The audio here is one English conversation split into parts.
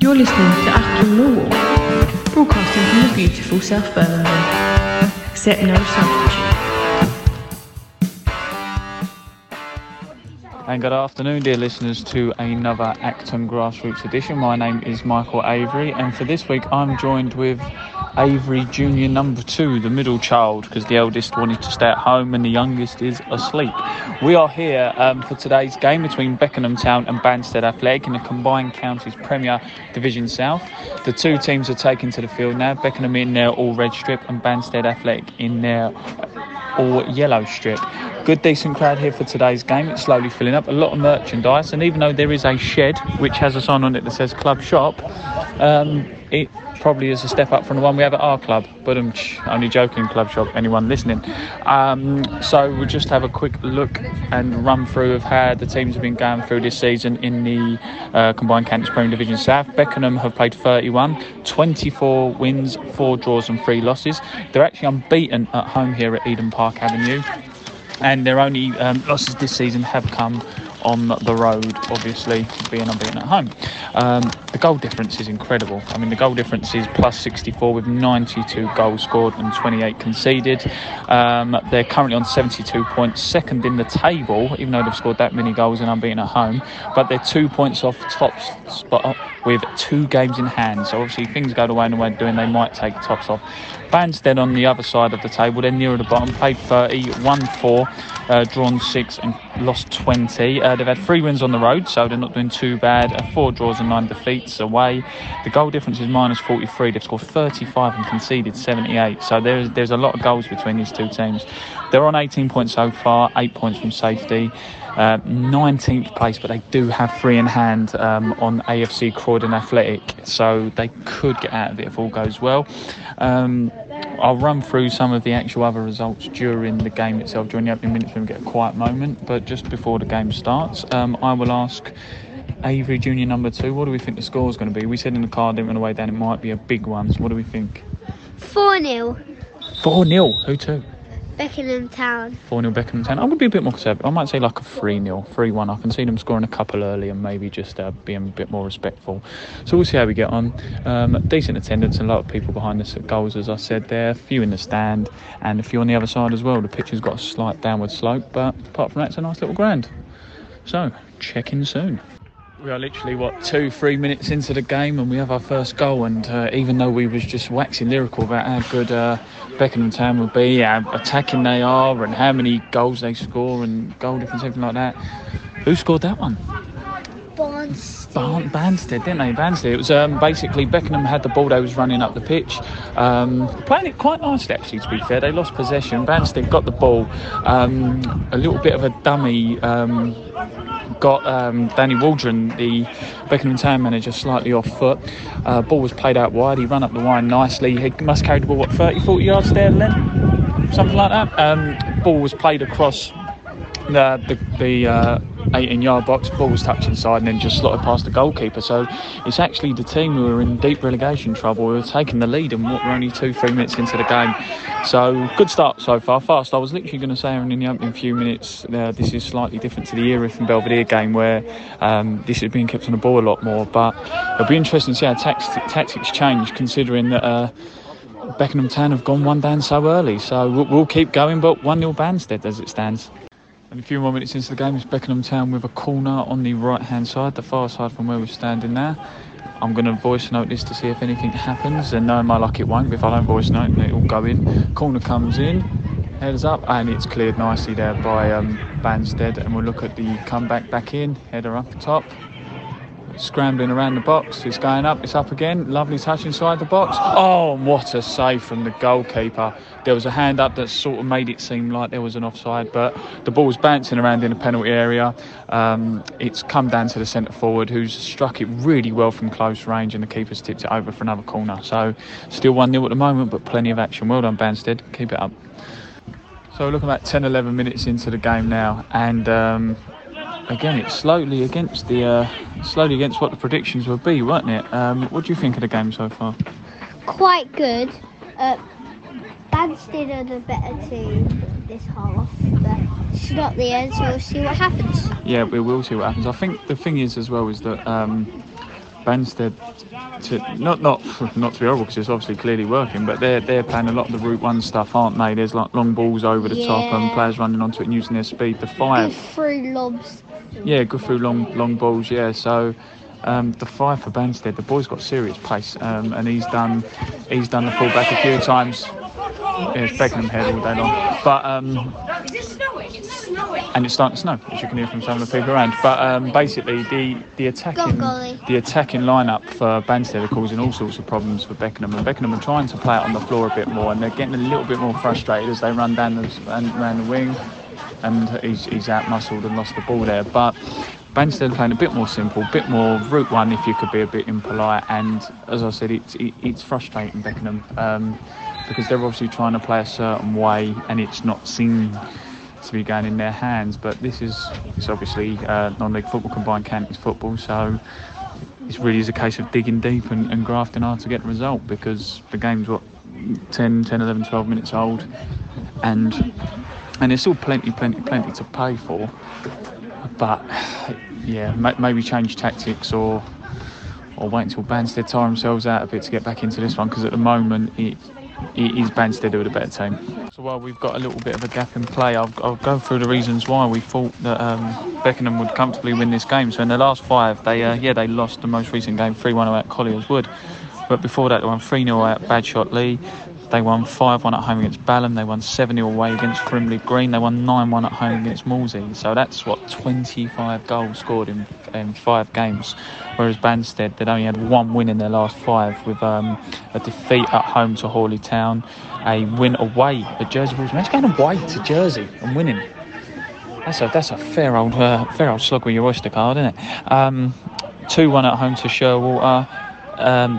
You're listening to Acton Law, broadcasting from the beautiful South Birmingham. Accept no substitute. And good afternoon, dear listeners, to another Acton Grassroots edition. My name is Michael Avery, and for this week I'm joined with Avery Junior number 2, the middle child, because the eldest wanted to stay at home and the youngest is asleep. We are here for today's game between Beckenham Town and Banstead Athletic in the Combined Counties Premier Division South. The two teams are taken to the field now, Beckenham in their all-red strip and Banstead Athletic in their all-yellow strip. Good decent crowd here for today's game. It's slowly filling up, a lot of merchandise, and even though there is a shed which has a sign on it that says club shop, it probably is a step up from the one we have at our club, but I'm only joking, club shop, anyone listening. So we'll just have a quick look and run through of how the teams have been going through this season in the Combined Counties Premier Division South. Beckenham have played 31, 24 wins, 4 draws and 3 losses. They're actually unbeaten at home here at Eden Park Avenue. And their only losses this season have come on the road, obviously, being unbeaten at home. The goal difference is incredible. I mean, the goal difference is plus 64 with 92 goals scored and 28 conceded. They're currently on 72 points, second in the table, even though they've scored that many goals and unbeaten at home. But they're 2 points off top spot with 2 games in hand. So, obviously, things go the way they're doing, they might take tops off. Banstead on the other side of the table, they're nearer the bottom, played 30, won 4, drawn 6 and lost 20. They've had 3 wins on the road, so they're not doing too bad. 4 draws and 9 defeats away. The goal difference is minus 43. They've scored 35 and conceded 78. So there's a lot of goals between these two teams. They're on 18 points so far, 8 points from safety. 19th place, but they do have 3 in hand on AFC Croydon Athletic, so they could get out of it if all goes well. I'll run through some of the actual other results during the game itself, during the opening minutes when we get a quiet moment, but just before the game starts, I will ask Avery Junior number 2, what do we think the score is going to be? We said in the car, didn't run away down, it might be a big one, so what do we think? 4-0. 4-0? Who to? Beckenham Town. 4-0 Beckenham Town. I would be a bit more conservative. I might say like a 3-0, 3-1. I can see them scoring a couple early and maybe just being a bit more respectful. So we'll see how we get on. Decent attendance, a lot of people behind us at goals, as I said there. A few in the stand and a few on the other side as well. The pitch has got a slight downward slope, but apart from that, it's a nice little ground. So, check in soon. We are literally, 2-3 minutes into the game and we have our first goal, and even though we was just waxing lyrical about how good Beckenham Town would be, how attacking they are and how many goals they score and goal difference, everything like that, who scored that one? Banstead, didn't they? Banstead. It was basically Beckenham had the ball, they was running up the pitch, playing it quite nicely actually, to be fair. They lost possession, Banstead got the ball, a little bit of a dummy, got Danny Waldron, the Beckenham Town manager, slightly off foot. Ball was played out wide, he ran up the line nicely. He must carry the ball, 30, 40 yards there, Len? Something like that. Ball was played across the 18-yard box, ball was touched inside and then just slotted past the goalkeeper. So it's actually the team who were in deep relegation trouble who were taking the lead, and we're only 2-3 minutes into the game. So good start so far, fast. I was literally going to say in the opening few minutes, this is slightly different to the Erith and Belvedere game where this is being kept on the ball a lot more, but it'll be interesting to see how tactics change, considering that Beckenham Town have gone one down so early, so we'll keep going, but 1-0 Banstead as it stands. And a few more minutes into the game, it's Beckenham Town with a corner on the right-hand side, the far side from where we're standing now. I'm going to voice note this to see if anything happens, and knowing my luck it won't. If I don't voice note, it'll go in. Corner comes in, heads up, and it's cleared nicely there by Banstead, and we'll look at the comeback back in, header up top. Scrambling around the box, it's going up, it's up again, lovely touch inside the box. Oh, what a save from the goalkeeper. There was a hand up that sort of made it seem like there was an offside, but the ball's bouncing around in the penalty area. It's come down to the centre forward, who's struck it really well from close range, and the keeper's tipped it over for another corner. So still 1-0 at the moment, but plenty of action. Well done, Banstead, keep it up. So we're looking about 10-11 minutes into the game now, and again, it's slowly against what the predictions would be, weren't it? What do you think of the game so far? Quite good. Banstead are the better team this half, but it's not the end, so we'll see what happens. Yeah, we will see what happens. I think the thing is as well is that Banstead, not to be horrible because it's obviously clearly working, but they're playing a lot of the Route 1 stuff, aren't they? There's like long balls over the top and players running onto it and using their speed to fire. Good through lobs. Yeah, good through long balls, yeah. So the fire for Banstead, the boy's got serious pace, and he's done the fullback a few times. It's Beckenham head all day long. But and it's starting to snow, as you can hear from some of the people around. But basically, the attacking lineup for Banstead are causing all sorts of problems for Beckenham. And Beckenham are trying to play it on the floor a bit more, and they're getting a little bit more frustrated as they run down around the wing. And he's out-muscled and lost the ball there. But Banstead playing a bit more simple, a bit more Route 1 if you could be a bit impolite. And as I said, it's frustrating Beckenham because they're obviously trying to play a certain way and it's not seen to be going in their hands. But it's obviously non-league football, combined counties football. So it really is a case of digging deep and grafting hard to get the result because the game's, 10, 11, 12 minutes old. And there's still plenty to pay for. But, yeah, maybe change tactics or wait until Banstead tire themselves out a bit to get back into this one, because at the moment it is Banstead who are the better team. So while we've got a little bit of a gap in play, I'll go through the reasons why we thought that Beckenham would comfortably win this game. So in the last five, they lost the most recent game 3-1 at Colliers Wood. But before that, they won 3-0 at Badshot Lee. They won 5-1 at home against Ballam. They won 7-0 away against Crimley Green. They won 9-1 at home against Morsi. So that's, 25 goals scored in five games. Whereas Banstead, they'd only had one win in their last five, with a defeat at home to Hawley Town, a win away at Jersey. Imagine going away to Jersey and winning. That's a fair old slog with your Oyster card, isn't it? 2-1 at home to Sherwater.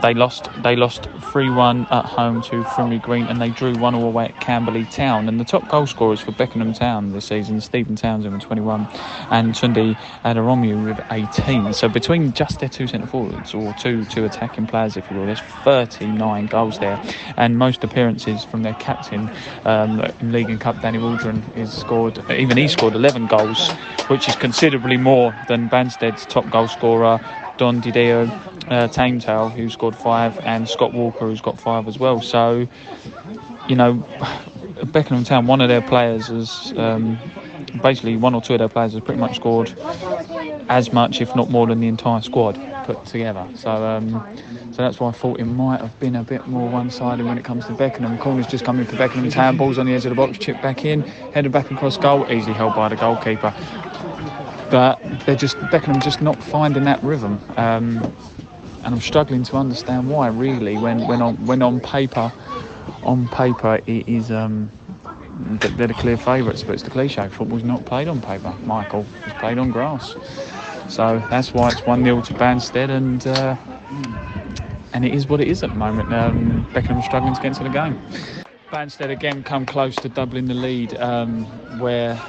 They lost 3-1 at home to Crimley Green, and they drew 1-1 away at Camberley Town. And the top goal scorers for Beckenham Town this season, Stephen Townsend with 21 and Sundi Adaramu with 18. So between just their two centre forwards, or two attacking players if you will, there's 39 goals there. And most appearances from their captain in League and Cup, Danny Waldron, scored 11 goals, which is considerably more than Banstead's top goal scorer Don DiDio, Tame Tail, who scored 5, and Scott Walker, who's got 5 as well. So, you know, Beckenham Town, one of their players has basically one or two of their players has pretty much scored as much, if not more, than the entire squad put together. So that's why I thought it might have been a bit more one-sided when it comes to Beckenham. Corners just coming for Beckenham Town, balls on the edge of the box, chipped back in, headed back across goal, easily held by the goalkeeper. But Beckenham just not finding that rhythm, and I'm struggling to understand why. Really, when on paper it is they're the clear favourites, but it's the cliche. Football's not played on paper, Michael. It's played on grass, so that's why it's 1-0 to Banstead, and it is what it is at the moment. Beckenham struggling to get into the game. Banstead again come close to doubling the lead, where,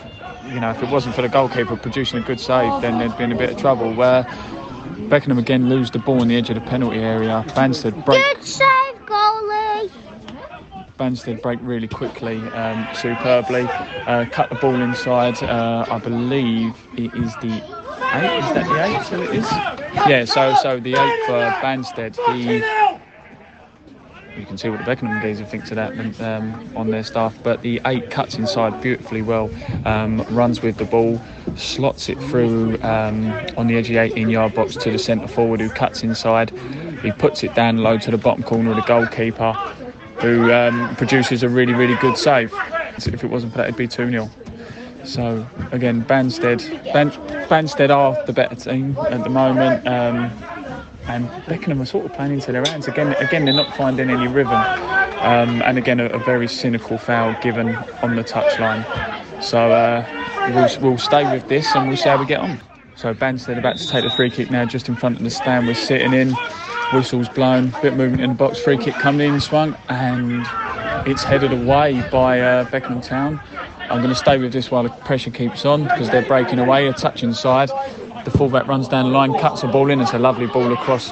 you know, if it wasn't for the goalkeeper producing a good save, then there'd been a bit of trouble. Where Beckenham again lose the ball on the edge of the penalty area. Banstead break. Good save, goalie. Banstead break really quickly, superbly. Cut the ball inside. I believe it is the 8. Is that the 8? So it is. Yeah. So the 8 for Banstead. He you can see what the Beckenham geezer thinks of that on their staff. But the eight cuts inside beautifully well, runs with the ball, slots it through on the edge of the 18-yard box to the centre forward who cuts inside. He puts it down low to the bottom corner of the goalkeeper who produces a really, really good save. If it wasn't for that, it'd be 2-0. So, again, Banstead are the better team at the moment. And Beckenham are sort of playing into their hands. Again, they're not finding any rhythm. And again, a very cynical foul given on the touchline. So we'll stay with this and we'll see how we get on. So Banstead about to take the free kick now, just in front of the stand we're sitting in. Whistle's blown, bit of movement in the box, free kick coming in, swung, and it's headed away by Beckenham Town. I'm going to stay with this while the pressure keeps on because they're breaking away, a touch inside. The fullback runs down the line, cuts the ball in. It's a lovely ball across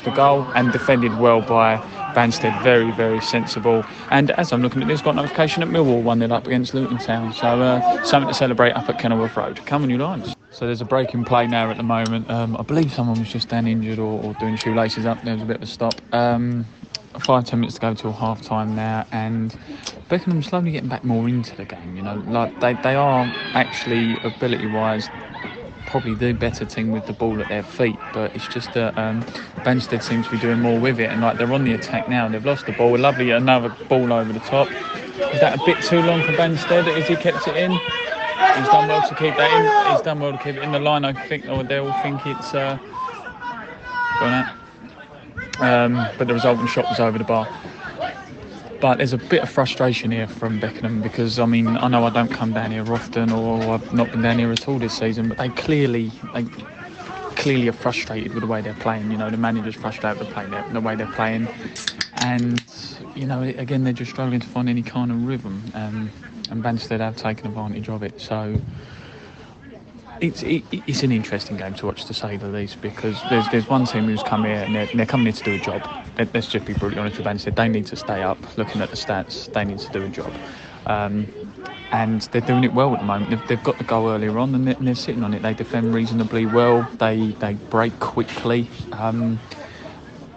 the goal and defended well by Banstead. Very, very sensible. And as I'm looking at this, got notification that Millwall 1-0 up against Luton Town. So something to celebrate up at Kenilworth Road. Come on, you Lions. So there's a break in play now at the moment. I believe someone was just down injured or doing shoelaces up. There was a bit of a stop. 5-10 minutes to go till half-time now, and Beckenham slowly getting back more into the game. You know, like they are actually ability-wise probably the better team with the ball at their feet, but it's just that Banstead seems to be doing more with it, and like they're on the attack now. They've lost the ball. A lovely another ball over the top. Is that a bit too long for Banstead? Has he kept it in? He's done well to keep that in. He's done well to keep it in the line. I think they all think it's gone out. But the resulting shot was over the bar. But there's a bit of frustration here from Beckenham because, I mean, I know I don't come down here often, or I've not been down here at all this season, but they clearly are frustrated with the way they're playing. You know, the manager's frustrated with the way they're playing. And, you know, again, they're just struggling to find any kind of rhythm. And Banstead have taken advantage of it. So it's an interesting game to watch, to say the least, because there's one team who's come here and they're coming here to do a job. Let's just be brutally honest with Banstead. They need to stay up. Looking at the stats, they need to do a job. And they're doing it well at the moment. They've got the goal earlier on and they're sitting on it. They defend reasonably well. They break quickly,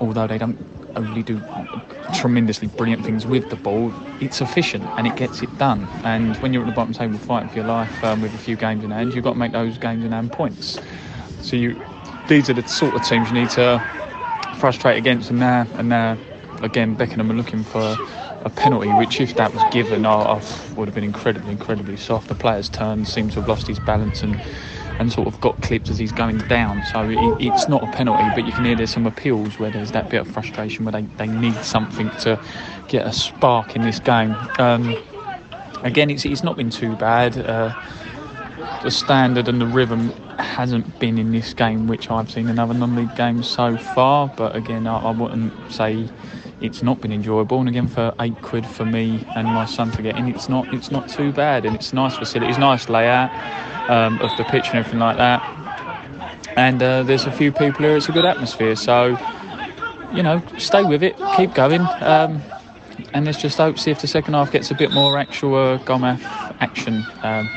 although they don't only do tremendously brilliant things with the ball. It's efficient and it gets it done, and when you're at the bottom table fighting for your life with a few games in hand, you've got to make those games in hand points. So these are the sort of teams you need to frustrate against. And now again, Beckenham are looking for a penalty, which if that was given would have been incredibly soft. The player's turn seems to have lost his balance and sort of got clipped as he's going down. So it's not a penalty, but you can hear there's some appeals where there's that bit of frustration where they need something to get a spark in this game. Again, it's not been too bad. The standard and the rhythm hasn't been in this game, which I've seen in other non-league games so far. But again, I wouldn't say it's not been enjoyable. And again, for £8 for me and my son to get in, it's not too bad. And it's nice facilities, nice layout of the pitch and everything like that, and there's a few people here. It's a good atmosphere, so you know, stay with it, keep going, and let's just hope, see if the second half gets a bit more actual Gomath action,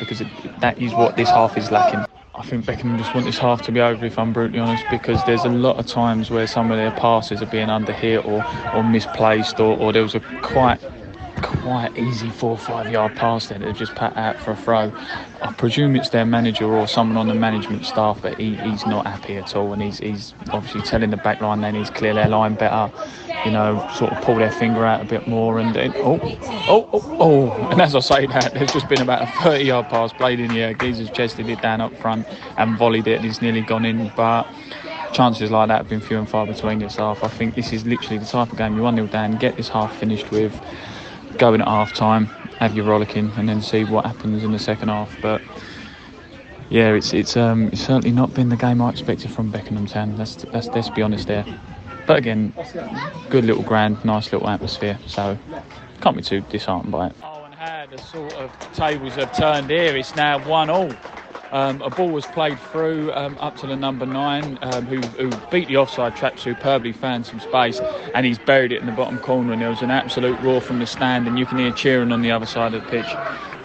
because that is what this half is lacking. I think Beckenham just want this half to be over, if I'm brutally honest, because there's a lot of times where some of their passes are being underhit or misplaced, or there was a quite easy 4 or 5 yard pass there that they've just pat out for a throw. I presume it's their manager or someone on the management staff, but he's not happy at all, and he's obviously telling the back line they need to clear their line better, you know, sort of pull their finger out a bit more. And as I say that, there's just been about a 30 yard pass played in the air. Geezer's chested it down up front and volleyed it, and it's nearly gone in, but chances like that have been few and far between this half. I think this is literally the type of game you 1-0 down, get this half finished with, go in at half time, have your rollicking, and then see what happens in the second half. But yeah, it's certainly not been the game I expected from Beckenham Town. Let's be honest there. But again, good little ground, nice little atmosphere, so can't be too disheartened by it. Oh, and how the sort of tables have turned here. It's now 1-1. A ball was played through up to the number 9, who beat the offside trap superbly, found some space, and he's buried it in the bottom corner, and there was an absolute roar from the stand, and you can hear cheering on the other side of the pitch.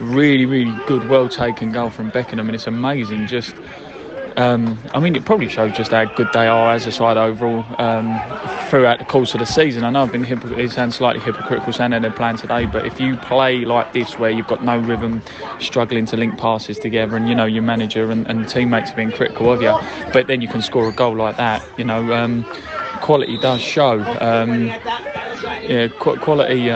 Really, really good, well-taken goal from Beckenham, and it's amazing just I mean, it probably shows just how good they are as a side overall throughout the course of the season. I know I've been slightly hypocritical saying they're playing today, but if you play like this where you've got no rhythm, struggling to link passes together, and, you know, your manager and teammates are being critical of you, but then you can score a goal like that, you know, quality does show. Quality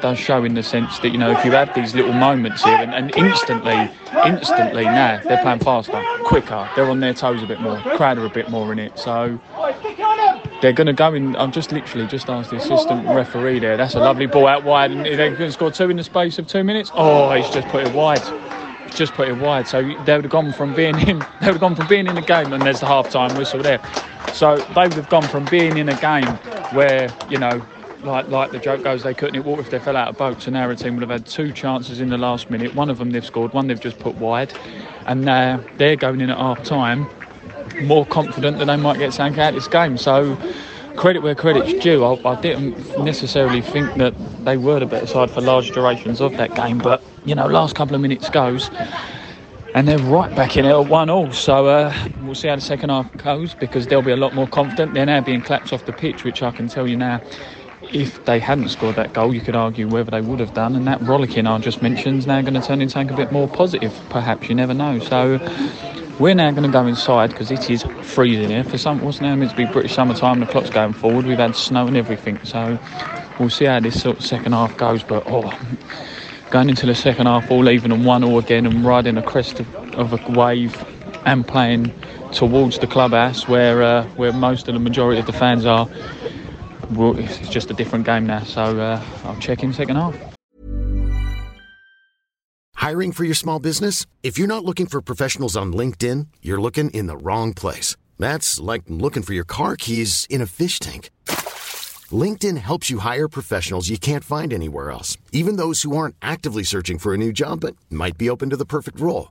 does show in the sense that, you know, if you have these little moments here and instantly now they're playing faster, quicker, they're on their toes a bit more, crowd are a bit more in it, so they're going to go in. I've just literally just asked the assistant referee there, that's a lovely ball out wide, and they're going to score two in the space of 2 minutes. Oh, he's just put it wide. So they would have gone from being in the game, and there's the half time whistle there, so they would have gone from being in a game where, you know, Like the joke goes, they couldn't hit water if they fell out of boat. So now our team would have had two chances in the last minute. One of them they've scored, one they've just put wide. And they're going in at half-time more confident that they might get something out of this game. So credit where credit's due. I didn't necessarily think that they were the better side for large durations of that game. But, you know, last couple of minutes goes, and they're right back in it at 1-1. So we'll see how the second half goes, because they'll be a lot more confident. They're now being clapped off the pitch, which I can tell you now, if they hadn't scored that goal, you could argue whether they would have done, and that rollicking I just mentioned is now going to turn into something a bit more positive, perhaps, you never know. So we're now going to go inside, because it is freezing here. For some, what's now meant to be British summertime, the clock's going forward, we've had snow and everything, so we'll see how this sort of second half goes. But going into the second half all even and 1-1 again, and riding a crest of a wave and playing towards the clubhouse where most of the majority of the fans are. Well, it's just a different game now, so I'll check in second half. Hiring for your small business? If you're not looking for professionals on LinkedIn, you're looking in the wrong place. That's like looking for your car keys in a fish tank. LinkedIn helps you hire professionals you can't find anywhere else, even those who aren't actively searching for a new job but might be open to the perfect role.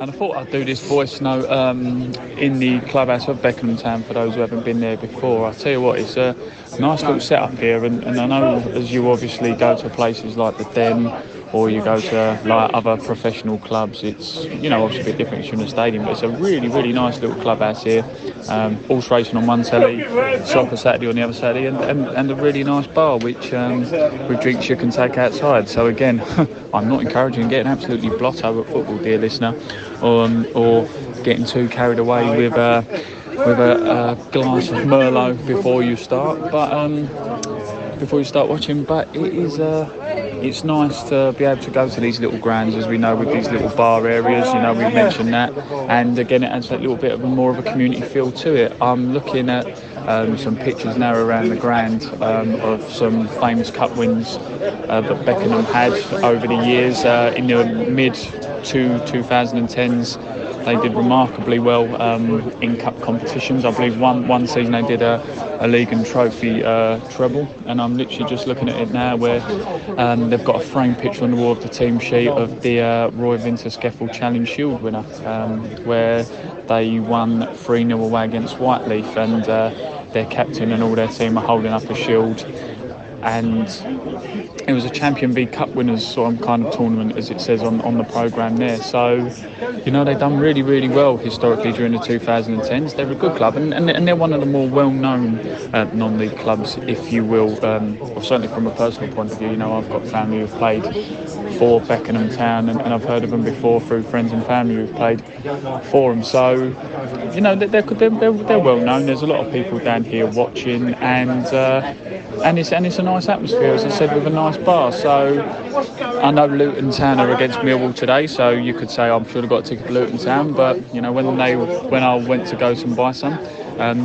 And I thought I'd do this voice note in the clubhouse of Beckenham Town for those who haven't been there before. I'll tell you what, it's a nice little setup here, and I know as you obviously go to places like the Den, or you go to like other professional clubs, it's, you know, obviously a bit different from the stadium, but it's a really, really nice little clubhouse here. Horse racing on one telly, soccer Saturday on the other Saturday, and a really nice bar with drinks you can take outside. So again, I'm not encouraging getting absolutely blotto at football, dear listener, or getting too carried away with a glass of Merlot before you start, but before you start watching. But it is it's nice to be able to go to these little grounds, as we know, with these little bar areas, you know, we've mentioned that, and again it adds that little bit of a more of a community feel to it. I'm looking at some pictures now around the ground of some famous cup wins that Beckenham had over the years. In the mid to 2010s they did remarkably well in cup competitions. I believe one season they did a league and trophy treble, and I'm literally just looking at it now where they've got a framed picture on the wall of the team sheet of the Roy Vinter Scaffold Challenge Shield winner, where they won 3-0 away against Whiteleaf, and their captain and all their team are holding up a shield and it was a Champion v Cup winners sort of kind of tournament, as it says on the programme there. So, you know, they've done really, really well historically during the 2010s. They're a good club, and they're one of the more well-known non-league clubs, if you will, or certainly from a personal point of view. You know, I've got family who've played for Beckenham Town, and I've heard of them before through friends and family who've played for them. So, you know, they're well known. There's a lot of people down here watching, and it's a nice atmosphere, as I said, with a nice bar. So I know Luton Town are against Millwall today, so you could say I'm sure I've got a ticket to Luton Town, but you know, when I went to go and buy some,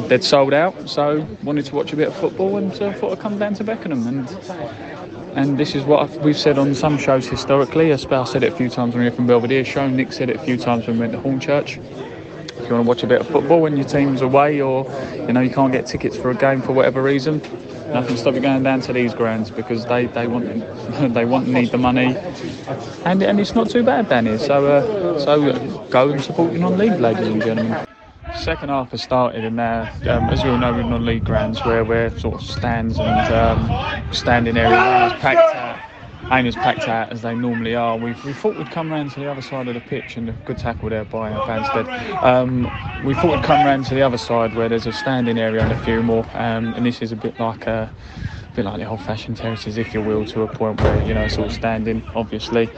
they'd sold out. So wanted to watch a bit of football, and thought I'd come down to Beckenham. And this is what we've said on some shows historically. I said it a few times when we were from Belvedere show. Nick said it a few times when we went to Hornchurch. If you want to watch a bit of football when your team's away, or you know you can't get tickets for a game for whatever reason, nothing stop you going down to these grounds, because they need the money, and it's not too bad down here. So go and support your non-league, ladies and gentlemen. Second half has started, and as we all know, with non-league grounds where sort of stands and standing area ain't as packed out as they normally are, we thought we'd come round to the other side of the pitch, and a good tackle there by Banstead. We thought we'd come round to the other side where there's a standing area and a few more, and this is a bit like the old-fashioned terraces, if you will, to a point where, you know, it's all standing, obviously.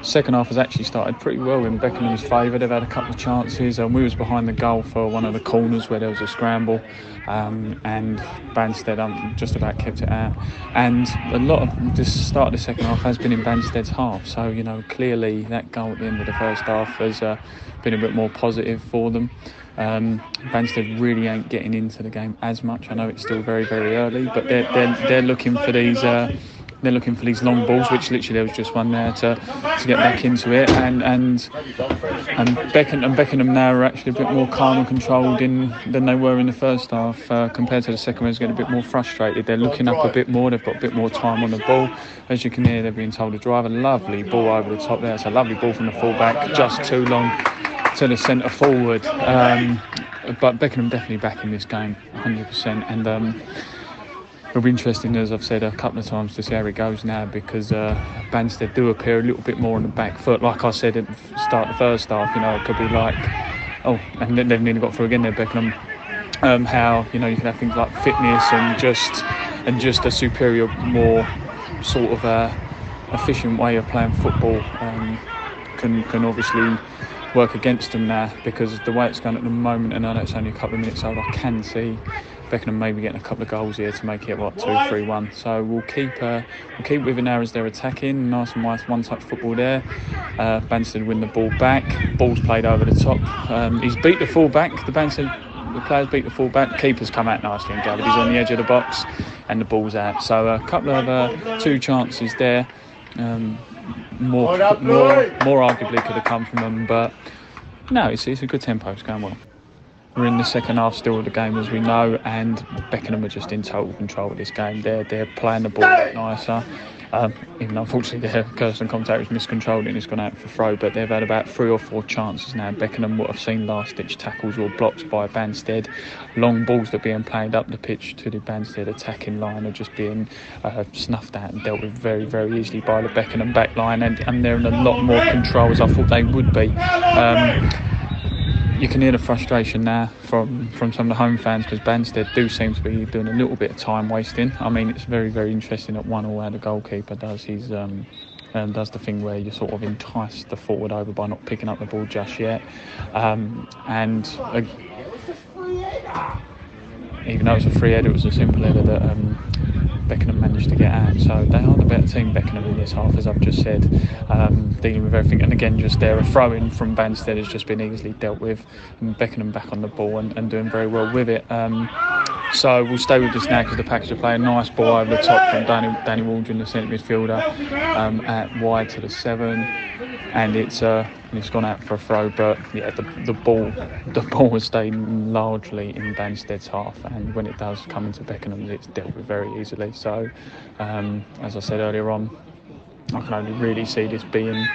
Second half has actually started pretty well in Beckenham's favour. They've had a couple of chances, and we was behind the goal for one of the corners where there was a scramble, and Banstead just about kept it out. And a lot of the start of the second half has been in Banstead's half, so you know clearly that goal at the end of the first half has been a bit more positive for them. Banstead really ain't getting into the game as much. I know it's still very, very early, but they're looking for these. They're looking for these long balls, which literally there was just one there to get back into it, and Beckenham now are actually a bit more calm and controlled than they were in the first half compared to the second. Where it's getting a bit more frustrated. They're looking up a bit more. They've got a bit more time on the ball. As you can hear, they're being told to drive. A lovely ball over the top there. It's a lovely ball from the fullback, just too long to the centre forward. But Beckenham definitely back in this game, 100%. And it'll be interesting, as I've said a couple of times, to see how it goes now, because Banstead do appear a little bit more on the back foot. Like I said at the start of the first half, you know, it could be like, oh, and then they've nearly got through again there, Beckenham. How, you know, you can have things like fitness and just a superior, more sort of efficient way of playing football can obviously work against them now, because the way it's going at the moment, and I know it's only a couple of minutes old, I can see Beckenham maybe getting a couple of goals here to make it, 2-3-1. So we'll keep within hours as they're attacking. Nice and nice one-touch football there. Banstead win the ball back. Ball's played over the top. He's beat the full-back. The players beat the full-back. Keeper's come out nicely and gathered. He's on the edge of the box and the ball's out. So a couple of two chances there. More arguably could have come from them, but no, it's a good tempo. It's going well. We're in the second half still of the game, as we know, and Beckenham are just in total control of this game. They're playing the ball a bit nicer. Even though unfortunately their cursed and contact was miscontrolled and it's gone out for throw, but they've had about 3 or 4 chances now. Beckenham would have seen last-ditch tackles or blocks by Banstead. Long balls that are being played up the pitch to the Banstead attacking line are just being snuffed out and dealt with very, very easily by the Beckenham back line, and they're in a lot more control, as I thought they would be. You can hear the frustration now from some of the home fans, because Banstead do seem to be doing a little bit of time wasting. I mean, it's very, very interesting at 1-1 how the goalkeeper does his does the thing where you sort of entice the forward over by not picking up the ball just yet. Even though it's a free header, it was a simple header that Beckenham managed to get out. So they are the better team, Beckenham, in this half, as I've just said, dealing with everything. And again, just there, a throw-in from Banstead has just been easily dealt with, and Beckenham back on the ball and doing very well with it. So we'll stay with this now, because the Packers are playing. Nice ball over the top from Danny Waldron, the centre midfielder, at wide to the 7, and it's gone out for a throw. But yeah, the ball has stayed largely in Banstead's half, and when it does come into Beckenham's, it's dealt with very easily. So as I said earlier on, I can only really see this being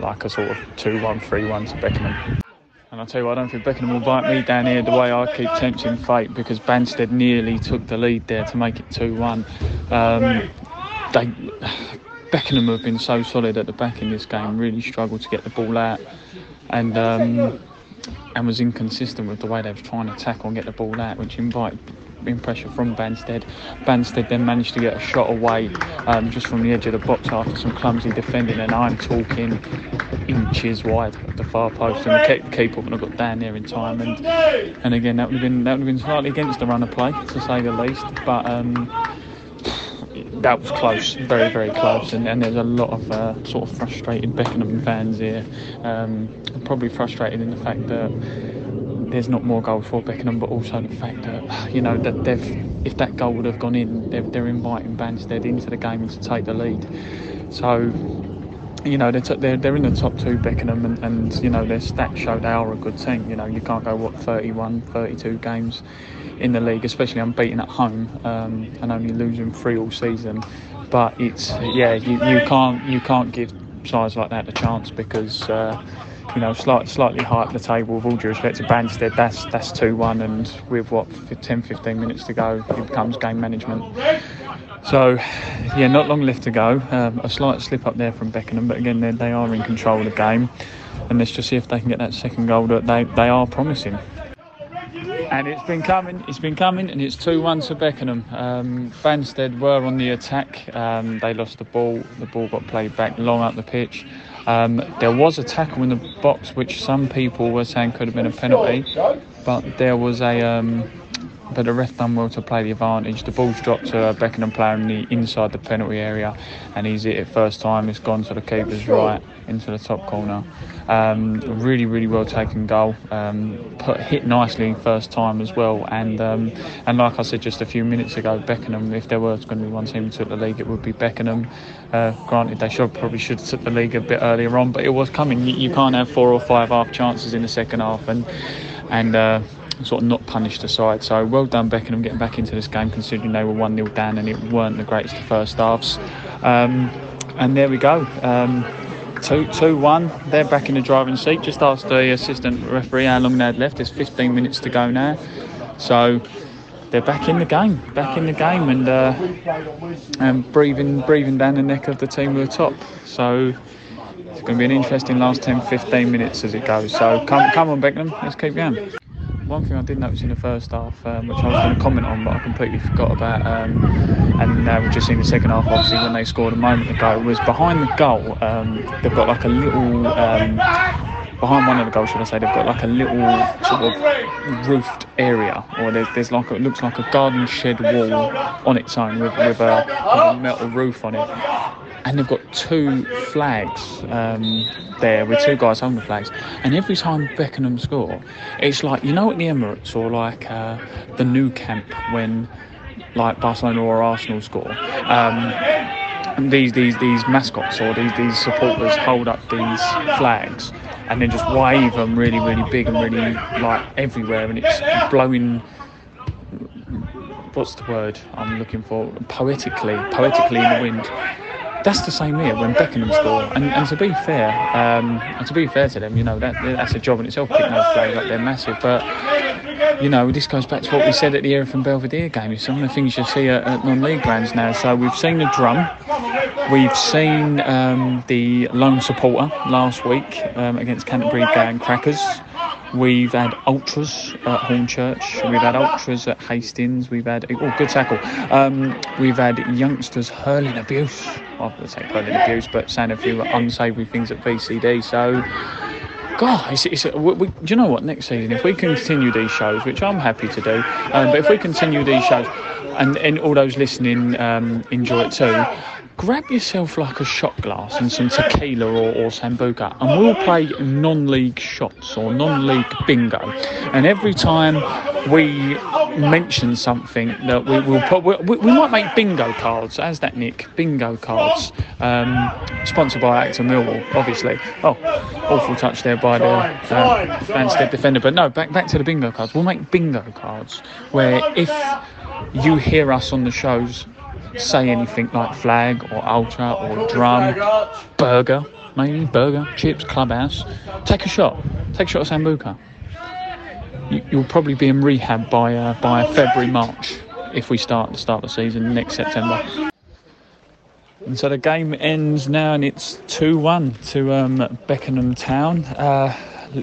like a sort of 2-1, 3-1 to Beckenham. And I'll tell you what, I don't think Beckenham will bite me down here the way I keep tempting fate, because Banstead nearly took the lead there to make it 2-1. Beckenham have been so solid at the back in this game, really struggled to get the ball out, and was inconsistent with the way they was trying to tackle and get the ball out, which invited pressure from Banstead. Banstead then managed to get a shot away just from the edge of the box after some clumsy defending, and I'm talking inches wide at the far post, and I kept the keeper and I got down there in time, and again that would have been slightly against the run of play, to say the least, but that was close, very, very close, and there's a lot of sort of frustrated Beckenham fans here, probably frustrated in the fact that there's not more goals for Beckenham, but also the fact that, you know, that if that goal would have gone in, they're inviting Banstead into the game to take the lead. So, you know, they're in the top two, Beckenham, and you know, their stats show they are a good team. You know, you can't go, 31, 32 games in the league, especially unbeaten at home, and only losing 3 all season. But it's, yeah, you can't give sides like that a chance, because you know, slightly high up the table, with all due respect to Banstead, that's 2-1, and with what, 10-15 minutes to go, it becomes game management. So, yeah, not long left to go. A slight slip up there from Beckenham, but again, they are in control of the game, and let's just see if they can get that second goal that they are promising. And it's been coming, and it's 2-1 to Beckenham. Banstead were on the attack. They lost the ball. The ball got played back long up the pitch. There was a tackle in the box, which some people were saying could have been a penalty, but there was but the ref done well to play the advantage. The ball's dropped to a Beckenham player inside the penalty area, and he's hit it first time. It's gone to the keeper's right into the top corner. Really, really well taken goal. Hit nicely first time as well. And like I said just a few minutes ago, Beckenham, if there was going to be one team who took the league, it would be Beckenham. Granted, they probably should have took the league a bit earlier on, but it was coming. You can't have 4 or 5 half chances in the second half and sort of not punished the side. So well done Beckenham getting back into this game, considering they were 1-0 down and it weren't the greatest of first halves. And there we go, 2-1, they're back in the driving seat. Just asked the assistant referee how long they had left. There's 15 minutes to go now, so they're back in the game and breathing down the neck of the team at the top. So it's going to be an interesting last 10-15 minutes as it goes, so come on Beckenham, let's keep going. One thing I did notice in the first half, which I was going to comment on but I completely forgot about, and now we've just seen the second half obviously when they scored a moment ago, was behind the goal, they've got like a little, behind one of the goals should I say, they've got like a little sort of roofed area, or there's like, it looks like a garden shed wall on its own with a metal roof on it. And they've got 2 flags there, with 2 guys holding the flags. And every time Beckenham score, it's like, you know, at the Emirates, or like the Nou Camp when like Barcelona or Arsenal score. These mascots or these supporters hold up these flags and then just wave them really, really big and really like everywhere, and it's blowing. What's the word I'm looking for? Poetically in the wind. That's the same here when Beckenham score, and to be fair, to them, you know, that's a job in itself, picking those flags up, they're massive. But you know, this goes back to what we said at the Erith and Belvedere game. It's some of the things you see at non-league grounds now. So we've seen the drum, we've seen the lone supporter last week against Canterbury Gang Crackers. We've had ultras at Hornchurch, we've had ultras at Hastings, we've had, oh, good tackle, we've had youngsters hurling abuse, well, I would say hurling abuse, but saying a few unsavoury things at VCD, so, God, do you know what, next season, if we continue these shows, which I'm happy to do, but if we continue these shows, and all those listening enjoy it too, grab yourself like a shot glass and some tequila or sambuca, and we'll play non-league shots or non-league bingo. And every time we mention something that we might make bingo cards. As that, Nick, bingo cards, sponsored by Acton Millwall, obviously. Oh, awful touch there by the Banstead defender. But no, back to the bingo cards. We'll make bingo cards where if you hear us on the shows say anything like flag or ultra or drum, burger, maybe, burger, chips, clubhouse, take a shot at Sambuca. You'll probably be in rehab by February, March, if we start the season next September. And so the game ends now, and it's 2-1 to Beckenham Town. A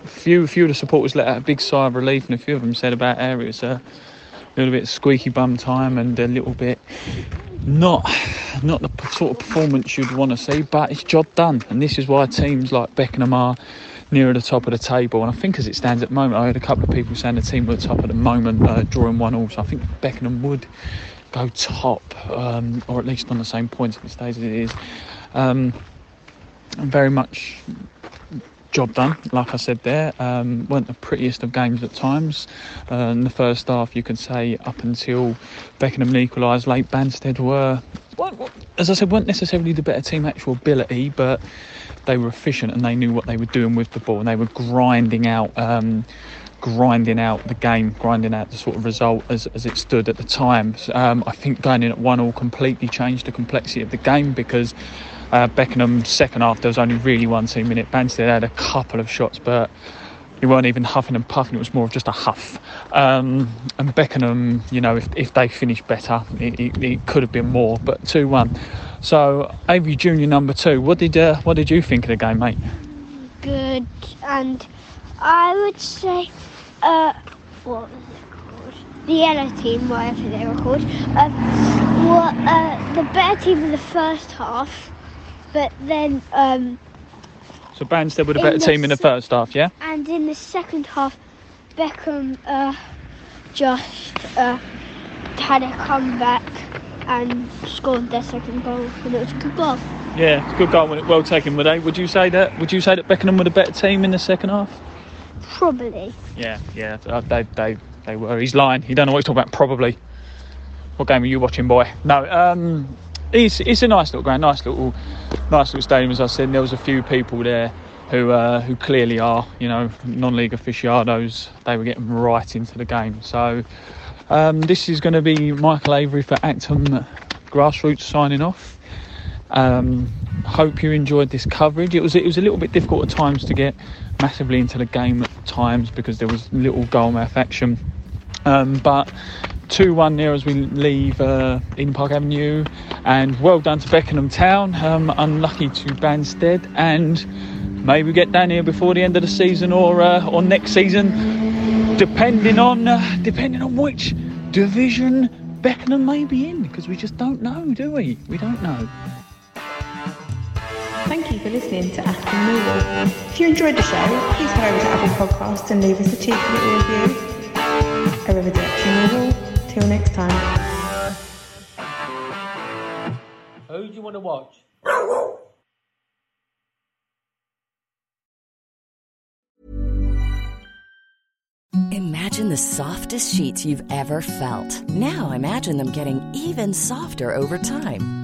few of the supporters let out a big sigh of relief, and a few of them said about how it was a little bit squeaky bum time and a little bit not the sort of performance you'd want to see, but it's job done. And this is why teams like Beckenham are nearer the top of the table, and I think as it stands at the moment, I heard a couple of people saying the team were at the top at the moment, drawing 1-1, so I think Beckenham would go top, or at least on the same points at this stage as it is. Very much job done, like I said there. Weren't the prettiest of games at times. In the first half, you could say, up until Beckenham equalised late, Banstead weren't necessarily the better team actual ability, but they were efficient and they knew what they were doing with the ball, and they were grinding out the game, grinding out the sort of result as it stood at the time. I think going in at 1-1 completely changed the complexity of the game, because Beckenham's second half there was only really one team in it. Banstead had a couple of shots, but they weren't even huffing and puffing, it was more of just a huff. And Beckenham, if they finished better, it could have been more, but 2-1. So, Avery Junior number 2, what did you think of the game, mate? Good, and I would say, what was it called? The yellow team, whatever they were called, were the better team in the first half, but then... So Banstead were the better team in the first half, yeah? And in the second half, Beckham just had a comeback and scored their second goal, and it was a good goal. Yeah, it's a good goal, well taken, were they? Would you say that Beckenham were the better team in the second half? Probably. Yeah, they were. He's lying. He don't know what he's talking about. Probably. What game are you watching, boy? No, it's a nice little ground, nice little stadium. As I said, there was a few people there who clearly are, non-league aficionados. They were getting right into the game. So this is going to be Michael Avery for Acton Grassroots signing off. Hope you enjoyed this coverage. It was a little bit difficult at times to get massively into the game at times because there was little goalmouth action. But 2-1 there as we leave Eden Park Avenue, and well done to Beckenham Town, unlucky to Banstead, and maybe we get down here before the end of the season or next season, depending on which division Beckenham may be in, because we just don't know, do we? We don't know. Thank you for listening to Acton Millwall. If you enjoyed the show, please head over to Apple Podcasts and leave us a cheeky little review. Arrivederci Millwall. Till next time. Who do you want to watch? Imagine the softest sheets you've ever felt. Now imagine them getting even softer over time.